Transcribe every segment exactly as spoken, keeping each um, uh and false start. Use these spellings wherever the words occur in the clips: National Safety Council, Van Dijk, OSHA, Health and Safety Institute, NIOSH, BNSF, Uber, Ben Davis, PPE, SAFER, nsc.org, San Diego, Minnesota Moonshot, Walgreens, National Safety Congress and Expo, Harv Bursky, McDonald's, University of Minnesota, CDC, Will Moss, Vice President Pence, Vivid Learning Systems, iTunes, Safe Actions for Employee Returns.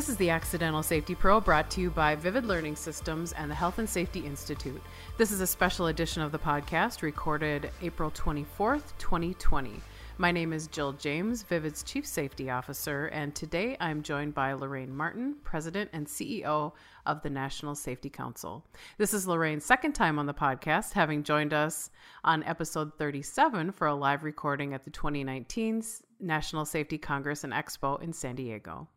This is the Accidental Safety Pro, brought to you by Vivid Learning Systems and the Health and Safety Institute. This is a special edition of the podcast recorded April twenty-fourth, twenty twenty. My name is Jill James, Vivid's Chief Safety Officer, and today I'm joined by Lorraine Martin, President and C E O of the National Safety Council. This is Lorraine's second time on the podcast, having joined us on episode thirty-seven for a live recording at the twenty nineteen National Safety Congress and Expo in San Diego.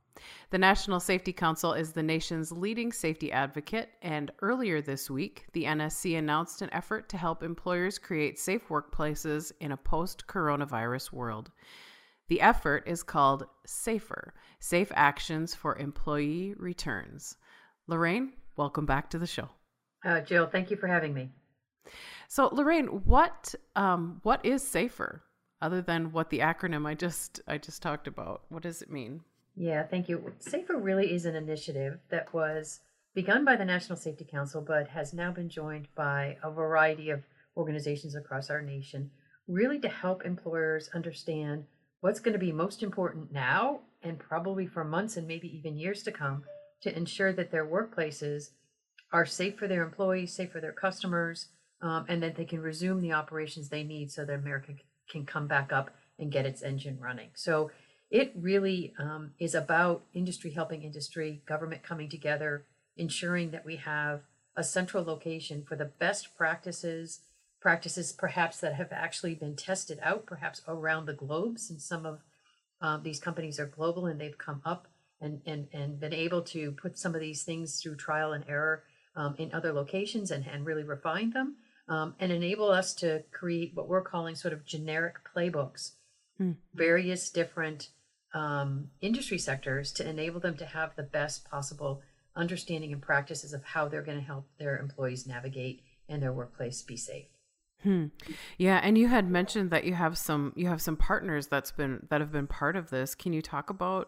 The National Safety Council is the nation's leading safety advocate, and earlier this week, the N S C announced an effort to help employers create safe workplaces in a post-coronavirus world. The effort is called SAFER, Safe Actions for Employee Returns. Lorraine, welcome back to the show. Uh, Jill, thank you for having me. So, Lorraine, what um, what is SAFER, other than what the acronym I just I just talked about? What does it mean? Yeah, thank you. SAFER really is an initiative that was begun by the National Safety Council, but has now been joined by a variety of organizations across our nation, really to help employers understand what's going to be most important now and probably for months and maybe even years to come, to ensure that their workplaces are safe for their employees, safe for their customers, um, and that they can resume the operations they need so that America can come back up and get its engine running. So it really um, is about industry helping industry, government coming together, ensuring that we have a central location for the best practices, practices perhaps that have actually been tested out, perhaps around the globe, since some of uh, these companies are global and they've come up and, and, and been able to put some of these things through trial and error um, in other locations and, and really refine them um, and enable us to create what we're calling sort of generic playbooks, mm. various different Um, industry sectors, to enable them to have the best possible understanding and practices of how they're going to help their employees navigate and their workplace be safe. Hmm. Yeah. And you had mentioned that you have some, you have some partners that's been, that have been part of this. Can you talk about,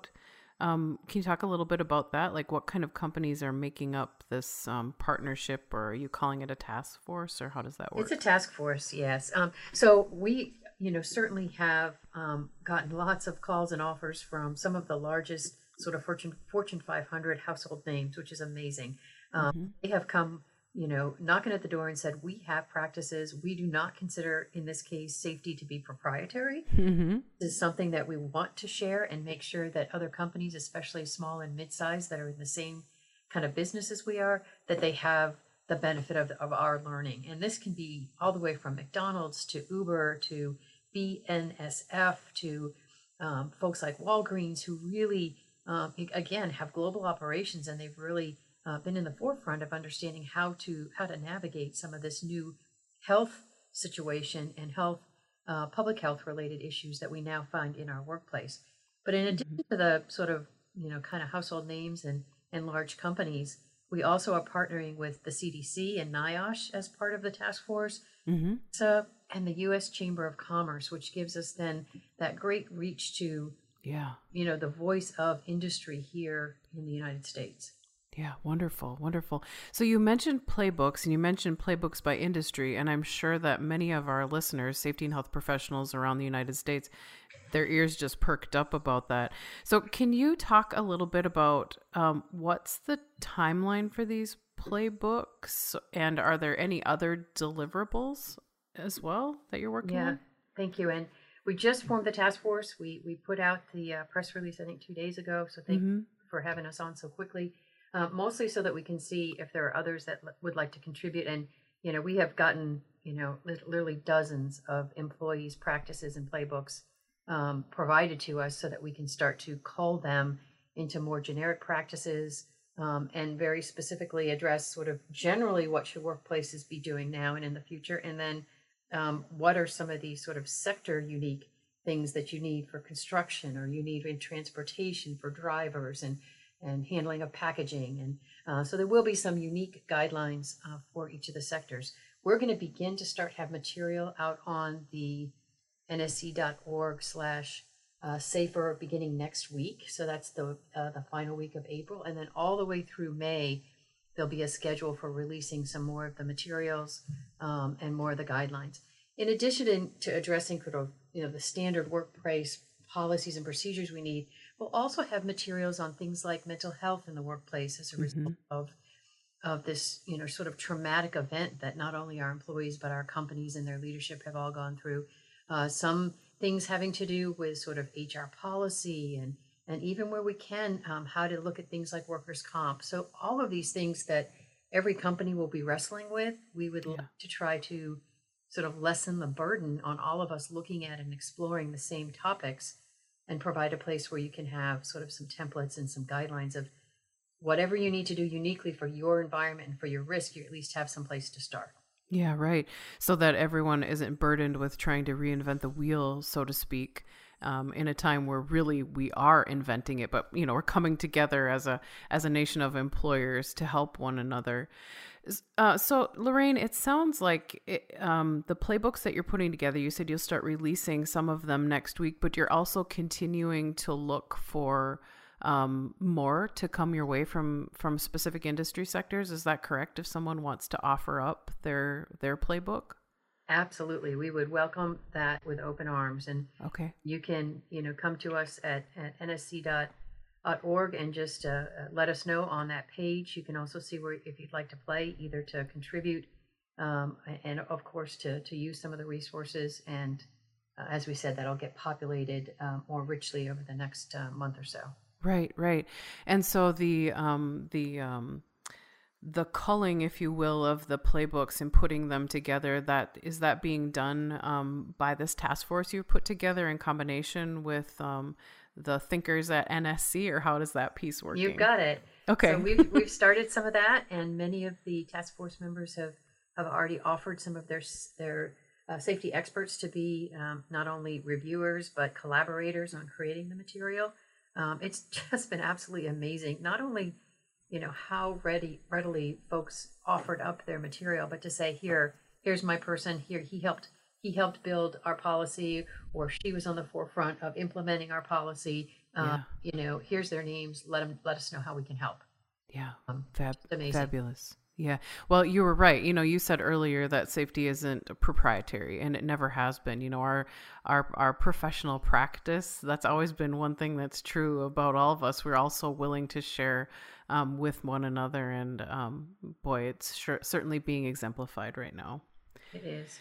um, can you talk a little bit about that? Like, what kind of companies are making up this um, partnership, or are you calling it a task force, or how does that work? It's a task force. Yes. Um, so we, you know, certainly have um, gotten lots of calls and offers from some of the largest sort of Fortune Fortune five hundred household names, which is amazing. Um, mm-hmm. They have come, you know, knocking at the door and said, we have practices. We do not consider, in this case, safety to be proprietary. Mm-hmm. This is something that we want to share and make sure that other companies, especially small and mid-sized that are in the same kind of business as we are, that they have the benefit of, of our learning. And this can be all the way from McDonald's to Uber to B N S F to um, folks like Walgreens, who really, um, again, have global operations, and they've really uh, been in the forefront of understanding how to how to navigate some of this new health situation and health uh, public health related issues that we now find in our workplace. But in addition to the sort of, you know, kind of household names and, and large companies, we also are partnering with the C D C and NIOSH as part of the task force, mm-hmm. so, and the U S Chamber of Commerce, which gives us then that great reach to, yeah, you know, the voice of industry here in the United States. Yeah, wonderful, wonderful. So you mentioned playbooks, and you mentioned playbooks by industry, and I'm sure that many of our listeners, safety and health professionals around the United States, their ears just perked up about that. So can you talk a little bit about um, what's the timeline for these playbooks, and are there any other deliverables as well that you're working yeah, on? Yeah, thank you. And we just formed the task force. We we put out the uh, press release, I think, two days ago. So thank mm-hmm. you for having us on so quickly. Uh, mostly so that we can see if there are others that l- would like to contribute. And, you know, we have gotten, you know, li- literally dozens of employees' practices and playbooks um, provided to us so that we can start to cull them into more generic practices um, and very specifically address sort of generally what should workplaces be doing now and in the future. And then um, what are some of these sort of sector unique things that you need for construction, or you need in transportation for drivers, and and handling of packaging. And uh, so there will be some unique guidelines uh, for each of the sectors. We're going to begin to start have material out on the nsc.org slash safer beginning next week. So that's the uh, the final week of April. And then all the way through May, there'll be a schedule for releasing some more of the materials um, and more of the guidelines. In addition to addressing, you know, the standard workplace policies and procedures we need, We'll also have materials on things like mental health in the workplace as a result mm-hmm. of of this, you know, sort of traumatic event that not only our employees, but our companies and their leadership have all gone through. Uh, some things having to do with sort of H R policy and, and even where we can, um, how to look at things like workers' comp. So all of these things that every company will be wrestling with, we would yeah. like to try to sort of lessen the burden on all of us looking at and exploring the same topics and provide a place where you can have sort of some templates and some guidelines of whatever you need to do uniquely for your environment and for your risk, you at least have some place to start. Yeah, right. So that everyone isn't burdened with trying to reinvent the wheel, so to speak, um, in a time where really we are inventing it, but, you know, we're coming together as a, as a nation of employers to help one another. Uh, so Lorraine, it sounds like it, um, the playbooks that you're putting together, you said you'll start releasing some of them next week, but you're also continuing to look for Um, more to come your way from, from specific industry sectors. Is that correct? If someone wants to offer up their, their playbook? Absolutely. We would welcome that with open arms, and okay. you can, you know, come to us at, at N S C dot org and just uh, let us know on that page. You can also see where, if you'd like to play, either to contribute um, and of course to, to use some of the resources. And uh, as we said, that'll get populated um, more richly over the next uh, month or so. Right, right. And so the um, the um, the culling, if you will, of the playbooks and putting them together, that is that being done um, by this task force you put together in combination with um, the thinkers at N S C, or how does that piece work? You've got it. Okay. So we've we've started some of that, and many of the task force members have, have already offered some of their their uh, safety experts to be um, not only reviewers but collaborators on creating the material. Um, it's just been absolutely amazing. Not only, you know, how ready readily folks offered up their material, but to say, here, here's my person. Here, he helped. He helped build our policy, or she was on the forefront of implementing our policy. Uh, yeah. You know, here's their names. Let them let us know how we can help. Yeah, um, Fab- fabulous. Yeah. Well, you were right. You know, you said earlier that safety isn't proprietary, and it never has been. You know, our, our, our professional practice, that's always been one thing that's true about all of us. We're also willing to share um, with one another. And um, boy, it's sure, certainly being exemplified right now. It is.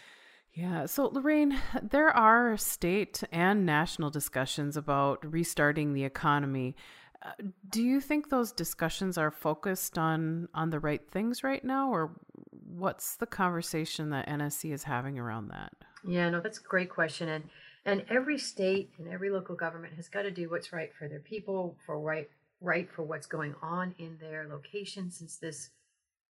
Yeah. So Lorraine, there are state and national discussions about restarting the economy. Do you think those discussions are focused on, on the right things right now, or what's the conversation that N S C is having around that? Yeah, no, that's a great question. And, and every state and every local government has got to do what's right for their people, for right, right for what's going on in their location, since this,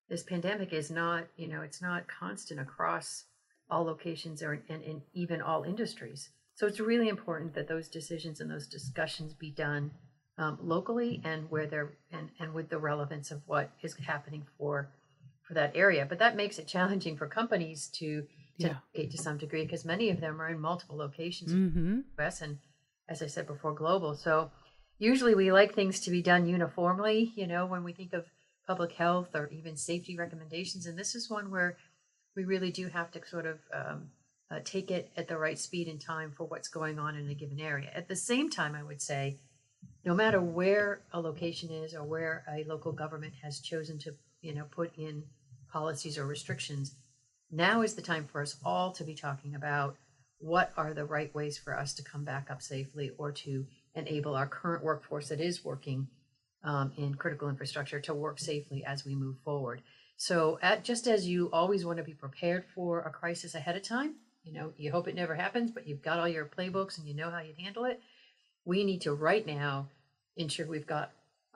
this pandemic is not, you know, it's not constant across all locations or and, and even all industries. So it's really important that those decisions and those discussions be done Um, locally and where they're and, and with the relevance of what is happening for for that area. But that makes it challenging for companies to to, yeah. navigate to some degree, because many of them are in multiple locations mm-hmm. in the U S and, as I said before, global. So usually we like things to be done uniformly, you know, when we think of public health or even safety recommendations. And this is one where we really do have to sort of um, uh, take it at the right speed and time for what's going on in a given area. At the same time, I would say, no matter where a location is or where a local government has chosen to, you know, put in policies or restrictions, now is the time for us all to be talking about what are the right ways for us to come back up safely, or to enable our current workforce that is working um, in critical infrastructure to work safely as we move forward. So at, just as you always want to be prepared for a crisis ahead of time, you know, you hope it never happens, but you've got all your playbooks and you know how you'd handle it. We need to right now ensure we've got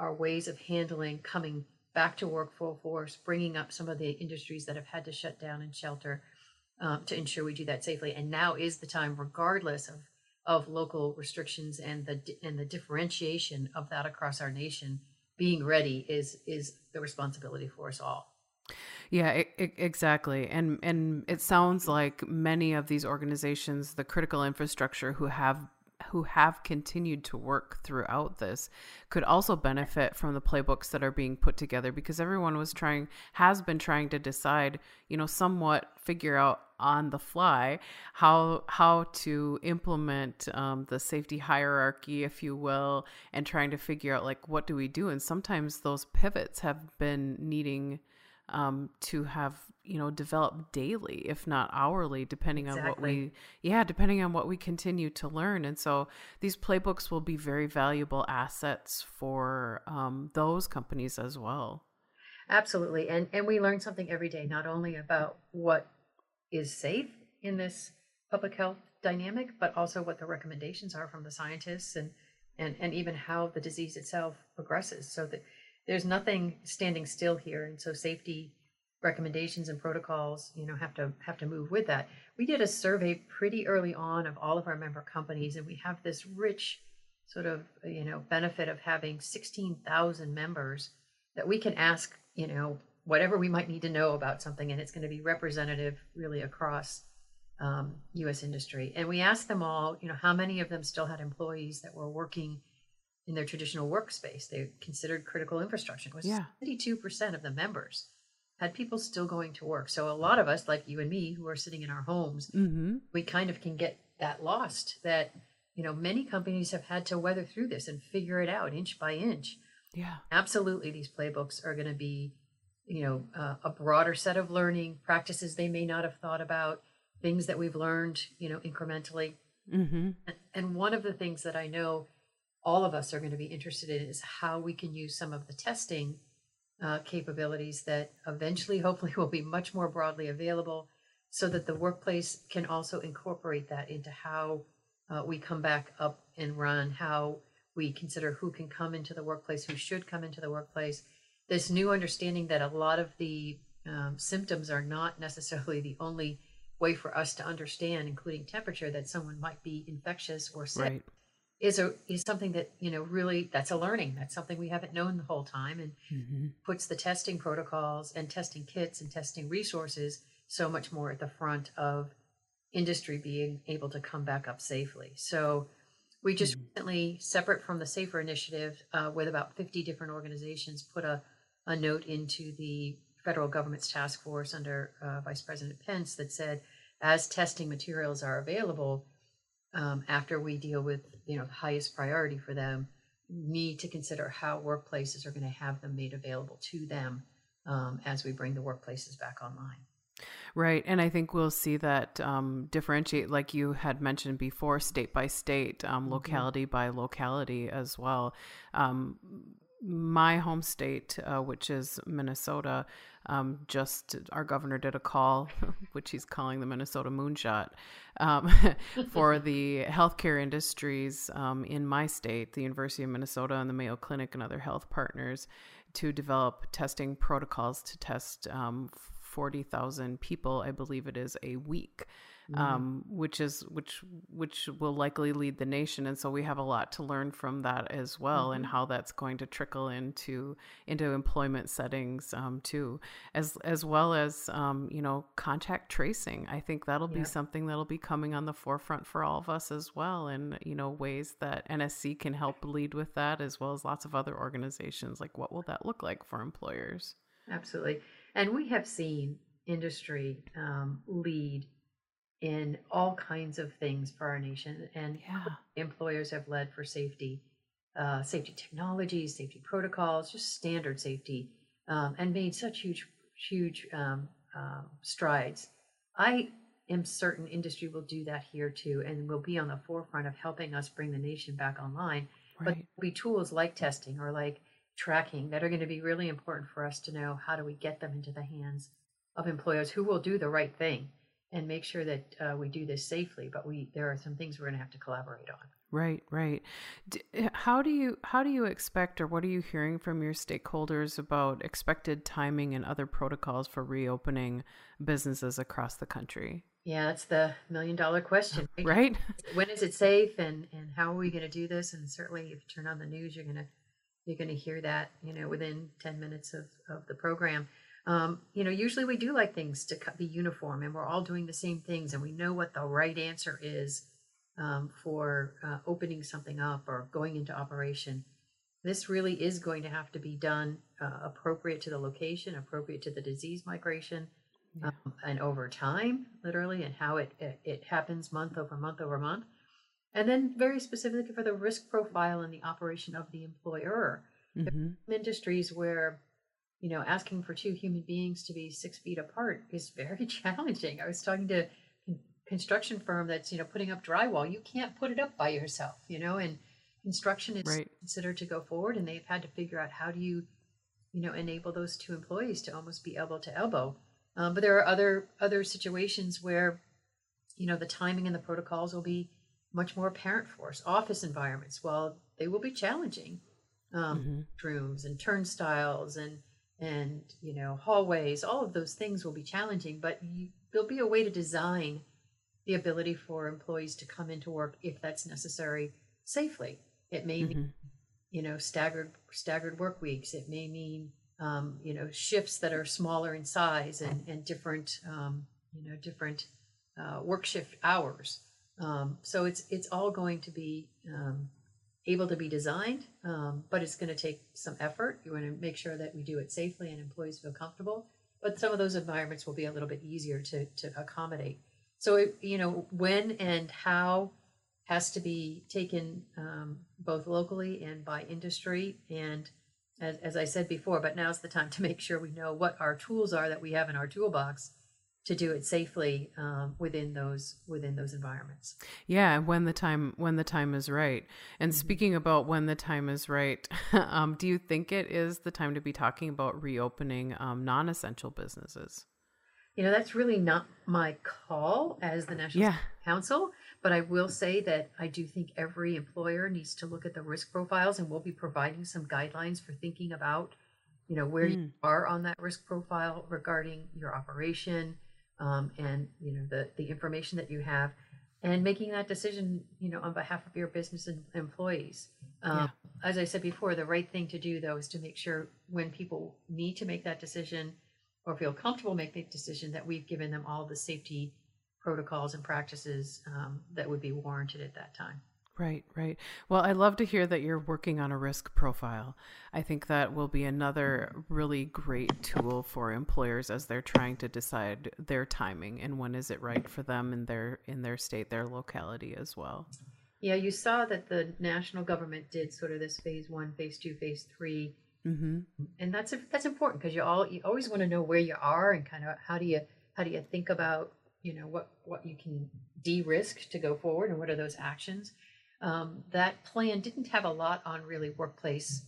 our ways of handling coming back to work full force, bringing up some of the industries that have had to shut down and shelter um, to ensure we do that safely. And now is the time, regardless of, of local restrictions and the and the differentiation of that across our nation, being ready is is the responsibility for us all. Yeah, it, it, exactly. And and it sounds like many of these organizations, the critical infrastructure who have who have continued to work throughout this could also benefit from the playbooks that are being put together, because everyone was trying, has been trying to decide, you know, somewhat figure out on the fly how how to implement um, the safety hierarchy, if you will, and trying to figure out, like, what do we do? And sometimes those pivots have been needing um, to have, you know, developed daily, if not hourly, depending exactly. on what we, yeah, depending on what we continue to learn. And so these playbooks will be very valuable assets for um, those companies as well. Absolutely. And, and we learn something every day, not only about what is safe in this public health dynamic, but also what the recommendations are from the scientists and, and, and even how the disease itself progresses, so that there's nothing standing still here. And so safety recommendations and protocols, you know, have to have to move with that. We did a survey pretty early on of all of our member companies, and we have this rich sort of, you know, benefit of having sixteen thousand members that we can ask, you know, whatever we might need to know about something, and it's going to be representative really across um, U S industry. And we asked them all, you know, how many of them still had employees that were working in their traditional workspace. They considered critical infrastructure. It was yeah. seventy-two percent of the members had people still going to work. So a lot of us, like you and me, who are sitting in our homes, mm-hmm. we kind of can get that lost, that, you know, many companies have had to weather through this and figure it out inch by inch. Yeah, absolutely. These playbooks are going to be, you know, uh, a broader set of learning practices they may not have thought about, things that we've learned, you know, incrementally. Mm-hmm. And one of the things that I know all of us are going to be interested in is how we can use some of the testing uh, capabilities that eventually, hopefully, will be much more broadly available, so that the workplace can also incorporate that into how uh, we come back up and run, how we consider who can come into the workplace, who should come into the workplace. This new understanding that a lot of the um, symptoms are not necessarily the only way for us to understand, including temperature, that someone might be infectious or sick, right. is a is something that, you know, really, that's a learning. That's something we haven't known the whole time, and mm-hmm. puts the testing protocols and testing kits and testing resources so much more at the front of industry being able to come back up safely. So we just mm-hmm. recently, separate from the SAFER initiative, uh, with about fifty different organizations, put a a note into the federal government's task force under uh, Vice President Pence that said, as testing materials are available, um, after we deal with, you know, the highest priority for them, need to consider how workplaces are going to have them made available to them um, as we bring the workplaces back online. Right. And I think we'll see that um, differentiate, like you had mentioned before, state by state, um, mm-hmm. locality by locality as well. Um, My home state, uh, which is Minnesota, um, just our governor did a call, which he's calling the Minnesota Moonshot, um, for the healthcare industries um, in my state, the University of Minnesota and the Mayo Clinic and other health partners, to develop testing protocols to test um, forty thousand people, I believe it is, a week. Um, which is, which, which will likely lead the nation. And so we have a lot to learn from that as well, mm-hmm. and how that's going to trickle into, into employment settings, um, too, as, as well as, um, you know, contact tracing. I think that'll yeah. be something that'll be coming on the forefront for all of us as well. And, you know, ways that N S C can help lead with that, as well as lots of other organizations. Like, what will that look like for employers? Absolutely. And we have seen industry, um, lead in all kinds of things for our nation, and yeah. employers have led for safety, uh, safety technologies, safety protocols, just standard safety, um, and made such huge, huge um, uh, strides. I am certain industry will do that here too, and will be on the forefront of helping us bring the nation back online. Right. But there'll be tools like testing or like tracking that are going to be really important for us to know how do we get them into the hands of employers who will do the right thing and make sure that uh, we do this safely. But we, there are some things we're going to have to collaborate on. Right, right. D- how do you how do you expect, or what are you hearing from your stakeholders about expected timing and other protocols for reopening businesses across the country? Yeah, that's the million dollar question. Right? Right? When is it safe, and, and how are we going to do this? And certainly, if you turn on the news, you're gonna you're gonna hear that, you know, within ten minutes of, of the program. Um, you know, usually we do like things to be uniform, and we're all doing the same things, and we know what the right answer is um, for uh, opening something up or going into operation. This really is going to have to be done uh, appropriate to the location, appropriate to the disease migration, yeah. um, and over time, literally, and how it, it, it happens month over month over month. And then very specifically for the risk profile and the operation of the employer. Mm-hmm. There are industries where, you know, asking for two human beings to be six feet apart is very challenging. I was talking to a construction firm that's, you know, putting up drywall. You can't put it up by yourself, you know, and construction is right. considered to go forward, and they've had to figure out how do you, you know, enable those two employees to almost be elbow to elbow. Um, but there are other other situations where, you know, the timing and the protocols will be much more apparent for us. Office environments, while they will be challenging, um, mm-hmm. rooms and turnstiles and, and, you know, hallways, all of those things will be challenging, but you, there'll be a way to design the ability for employees to come into work if that's necessary safely. It may mm-hmm. mean, you know, staggered, staggered work weeks. It may mean, um, you know, shifts that are smaller in size and, and different, um, you know, different uh, work shift hours. Um, so it's it's all going to be um, able to be designed, um, but it's going to take some effort. You want to make sure that we do it safely and employees feel comfortable. But some of those environments will be a little bit easier to to accommodate. So it, you know, when and how has to be taken um, both locally and by industry. And as, as I said before, but now's the time to make sure we know what our tools are that we have in our toolbox to do it safely um, within those within those environments. Yeah, when the time when the time is right. And speaking about when the time is right, um, do you think it is the time to be talking about reopening um, non-essential businesses? You know, that's really not my call as the National yeah. Council, but I will say that I do think every employer needs to look at the risk profiles, and we'll be providing some guidelines for thinking about, you know, where mm. you are on that risk profile regarding your operation. Um, and, you know, the, the information that you have and making that decision, you know, on behalf of your business and employees. Um, yeah. As I said before, the right thing to do, though, is to make sure when people need to make that decision or feel comfortable making that decision that we've given them all the safety protocols and practices um, that would be warranted at that time. Right, right. Well, I love to hear that you're working on a risk profile. I think that will be another really great tool for employers as they're trying to decide their timing and when is it right for them in their in their state, their locality as well. Yeah, you saw that the national government did sort of this phase one, phase two, phase three, mm-hmm. and that's that's important because you all you always want to know where you are and kind of how do you how do you think about, you know, what what you can de-risk to go forward and what are those actions. Um, that plan didn't have a lot on really workplace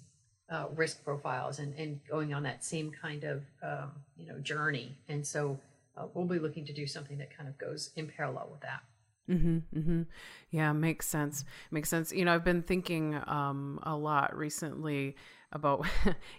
uh, risk profiles and, and going on that same kind of um, you know journey. And so uh, we'll be looking to do something that kind of goes in parallel with that. Mm-hmm, mm-hmm. Yeah, makes sense. Makes sense. You know, I've been thinking um, a lot recently about,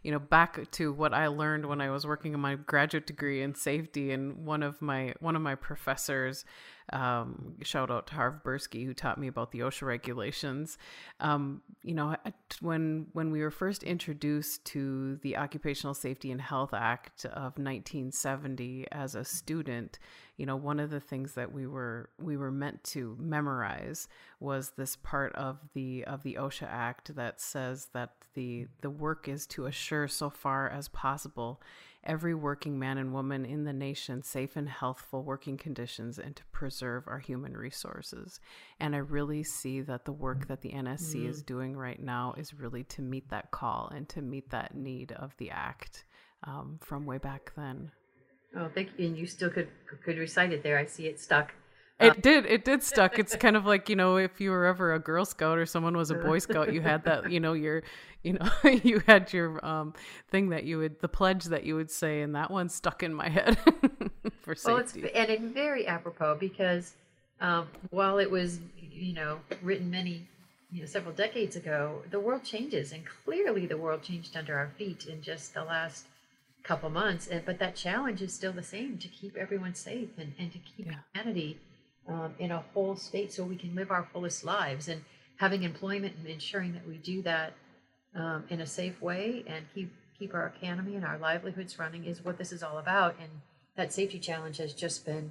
you know, back to what I learned when I was working on my graduate degree in safety. And one of my one of my professors, um, shout out to Harv Bursky, who taught me about the OSHA regulations. Um, you know, when when we were first introduced to the Occupational Safety and Health Act of nineteen seventy as a student, you know, one of the things that we were we were meant to memorize was this part of the of the OSHA Act that says that the the work is to assure, so far as possible, every working man and woman in the nation safe and healthful working conditions and to preserve our human resources. And I really see that the work that the N S C mm-hmm. is doing right now is really to meet that call and to meet that need of the act um, from way back then. Oh, thank you. And you still could could recite it there. I see it stuck. It did. It did stuck. It's kind of like, you know, if you were ever a Girl Scout or someone was a Boy Scout, you had that, you know, your, you know, you had your um, thing that you would, the pledge that you would say, and that one stuck in my head for safety. Well, it's, and it's very apropos because um, while it was, you know, written many, you know, several decades ago, the world changes, and clearly the world changed under our feet in just the last couple months. And, but that challenge is still the same, to keep everyone safe and, and to keep yeah. humanity Um, in a whole state so we can live our fullest lives, and having employment and ensuring that we do that um, in a safe way and keep keep our economy and our livelihoods running is what this is all about. And that safety challenge has just been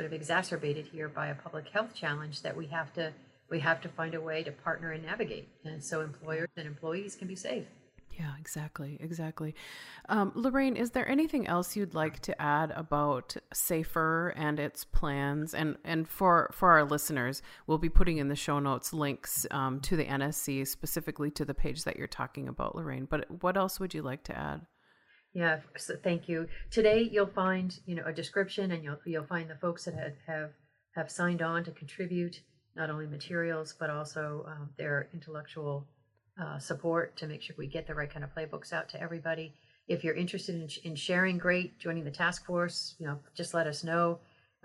sort of exacerbated here by a public health challenge that we have to we have to find a way to partner and navigate, and so employers and employees can be safe. Yeah, exactly, exactly. Um, Lorraine, is there anything else you'd like to add about SAFER and its plans? And and for, for our listeners, we'll be putting in the show notes links um, to the N S C, specifically to the page that you're talking about, Lorraine. But what else would you like to add? Yeah, so thank you. Today, you'll find you know a description, and you'll you'll find the folks that have have, have signed on to contribute not only materials but also um, their intellectual Uh, support to make sure we get the right kind of playbooks out to everybody. If you're interested in, in sharing, great, joining the task force, you know, just let us know.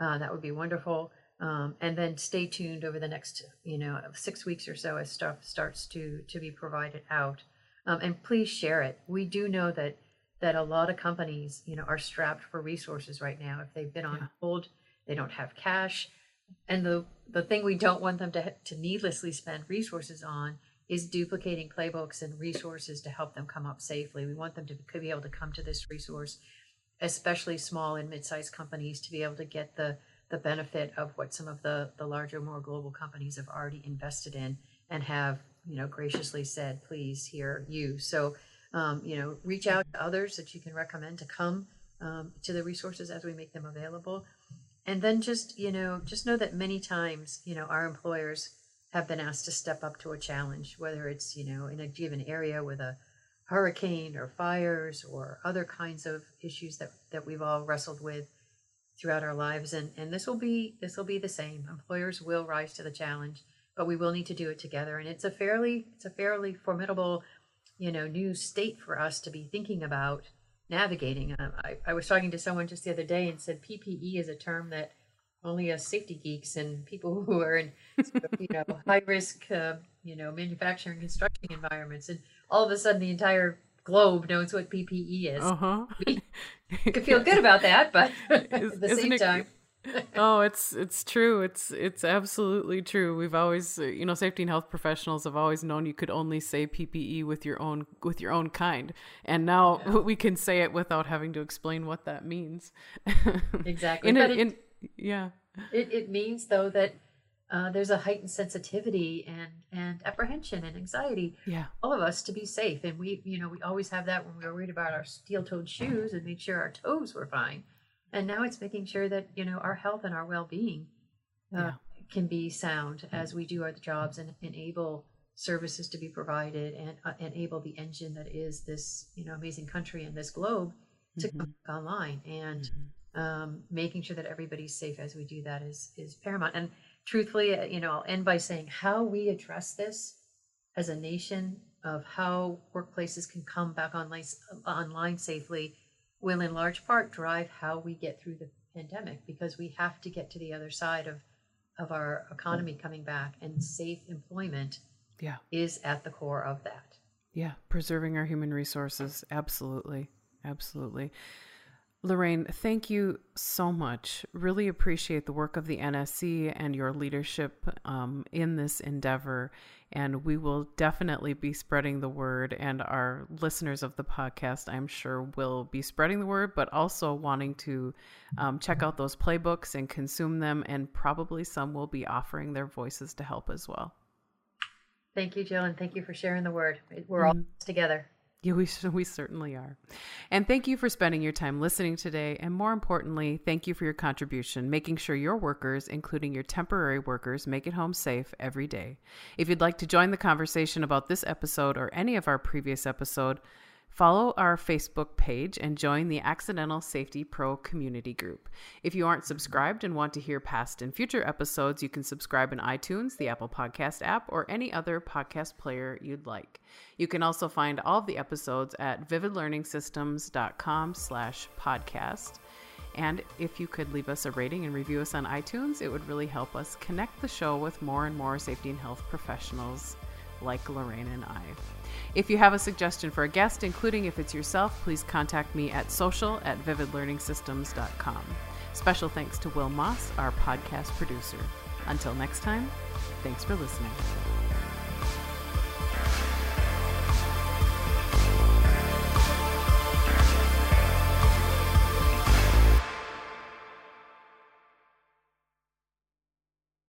Uh, that would be wonderful. Um, and then stay tuned over the next, you know, six weeks or so as stuff starts to to be provided out. Um, and please share it. We do know that that a lot of companies, you know, are strapped for resources right now. If they've been on yeah. hold, they don't have cash. And the the thing we don't want them to to needlessly spend resources on is duplicating playbooks and resources to help them come up safely. We want them to be able to come to this resource, especially small and mid-sized companies, to be able to get the, the benefit of what some of the, the larger, more global companies have already invested in and have, you know, graciously said, please, here, you. So, um, you know, reach out to others that you can recommend to come um, to the resources as we make them available. And then just, you know, just know that many times, you know, our employers have been asked to step up to a challenge, whether it's, you know, in a given area with a hurricane or fires or other kinds of issues that, that we've all wrestled with throughout our lives. And, and this will be this will be the same. Employers will rise to the challenge, but we will need to do it together. And it's a fairly it's a fairly formidable, you know, new state for us to be thinking about navigating. Um, I, I was talking to someone just the other day and said P P E is a term that only us safety geeks and people who are in sort of, you know, high risk, uh, you know, manufacturing, construction environments. And all of a sudden the entire globe knows what P P E is. Uh-huh. We could feel good about that, but at the Isn't same it- time. oh, it's it's true. It's it's absolutely true. We've always, you know, safety and health professionals have always known you could only say P P E with your own with your own kind, and now yeah. we can say it without having to explain what that means. Exactly. in, but it, in, yeah. It it means though that uh, there's a heightened sensitivity and and apprehension and anxiety. Yeah. All of us to be safe, and we you know we always have that when we were worried about our steel-toed shoes and made sure our toes were fine. And now it's making sure that, you know, our health and our well-being uh, yeah. can be sound as we do our jobs and enable services to be provided and uh, enable the engine that is this, you know, amazing country and this globe to mm-hmm. come online. And mm-hmm. um, making sure that everybody's safe as we do that is, is paramount. And truthfully, you know, I'll end by saying how we address this as a nation of how workplaces can come back online, online safely will in large part drive how we get through the pandemic, because we have to get to the other side of, of our economy coming back, and safe employment yeah. is at the core of that. Yeah, preserving our human resources. Absolutely. Absolutely. Lorraine, thank you so much. Really appreciate the work of the N S C and your leadership um, in this endeavor. And we will definitely be spreading the word, and our listeners of the podcast, I'm sure, will be spreading the word, but also wanting to um, check out those playbooks and consume them. And probably some will be offering their voices to help as well. Thank you, Jill. And thank you for sharing the word. We're mm-hmm. all together. Yeah, we, we certainly are. And thank you for spending your time listening today. And more importantly, thank you for your contribution, making sure your workers, including your temporary workers, make it home safe every day. If you'd like to join the conversation about this episode or any of our previous episode, follow our Facebook page and join the Accidental Safety Pro community group. If you aren't subscribed and want to hear past and future episodes, you can subscribe in iTunes, the Apple Podcast app, or any other podcast player you'd like. You can also find all of the episodes at vividlearningsystems.com slash podcast. And if you could leave us a rating and review us on iTunes, it would really help us connect the show with more and more safety and health professionals like Lorraine and I. If you have a suggestion for a guest, including if it's yourself, please contact me at social at vividlearningsystems.com. Special thanks to Will Moss, our podcast producer. Until next time, thanks for listening.